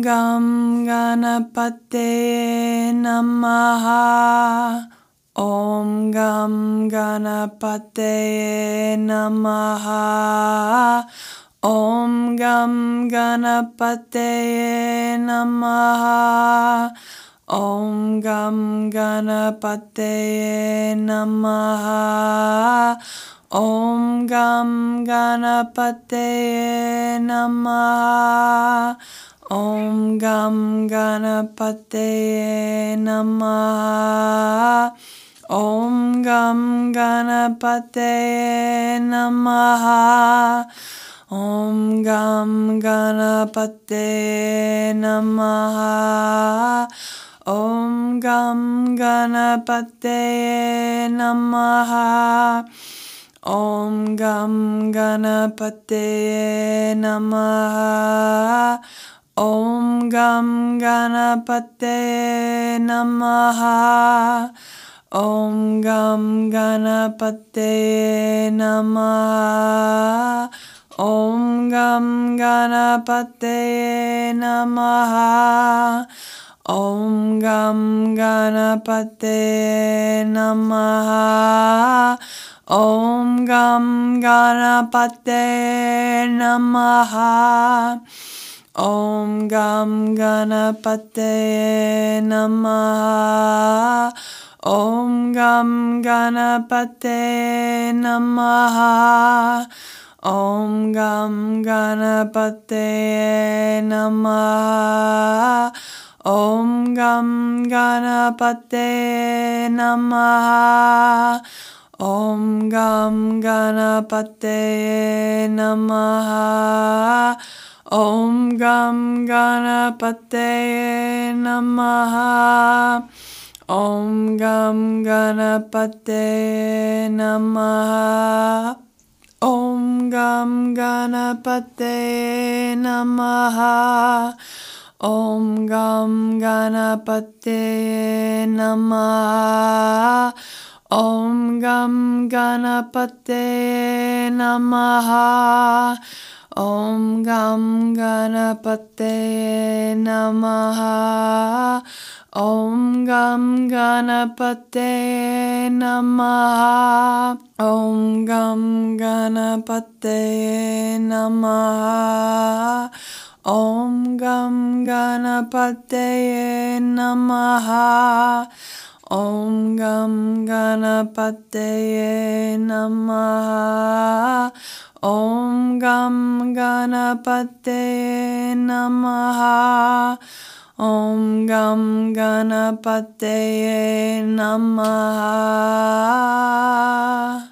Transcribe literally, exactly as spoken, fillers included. Om Gam Ganapataye Namaha. Om Gam Ganapataye Namaha. Om Gam Ganapataye Namaha. Om Gam Ganapataye Namaha. Om Gam Ganapataye Namaha. Om Gam Ganapataye Namaha. Om Gam Ganapataye Namaha. Om Gam Ganapataye Namaha. Om Gam Ganapataye Namaha. Om Gam Ganapataye Namaha. Om Gam Ganapataye Namaha. Om Gam Ganapataye Namaha. Om Gam Ganapataye Namaha. Om Gam Ganapataye Namaha. Om Gam Ganapataye Namaha. Om Gam Ganapataye Namaha. Om Gam Ganapataye Namaha. Om Gam Ganapataye Namaha. Om Gam Ganapataye Namaha. Om Gam Ganapataye Namaha. Om Gam Ganapataye Namaha. Om Gam Ganapataye Namaha. Om Gam Ganapataye Namaha. Om Gam Ganapataye Namaha. Om Gam Ganapataye Namaha. Om Gam Ganapataye Namaha. Om Gam Ganapataye Namaha. Om Gam Ganapataye Namaha. Om Gam Ganapataye Namaha. Om Gam Ganapataye Namaha. Om Gam Ganapataye Namaha. Om Gam Ganapataye Namaha.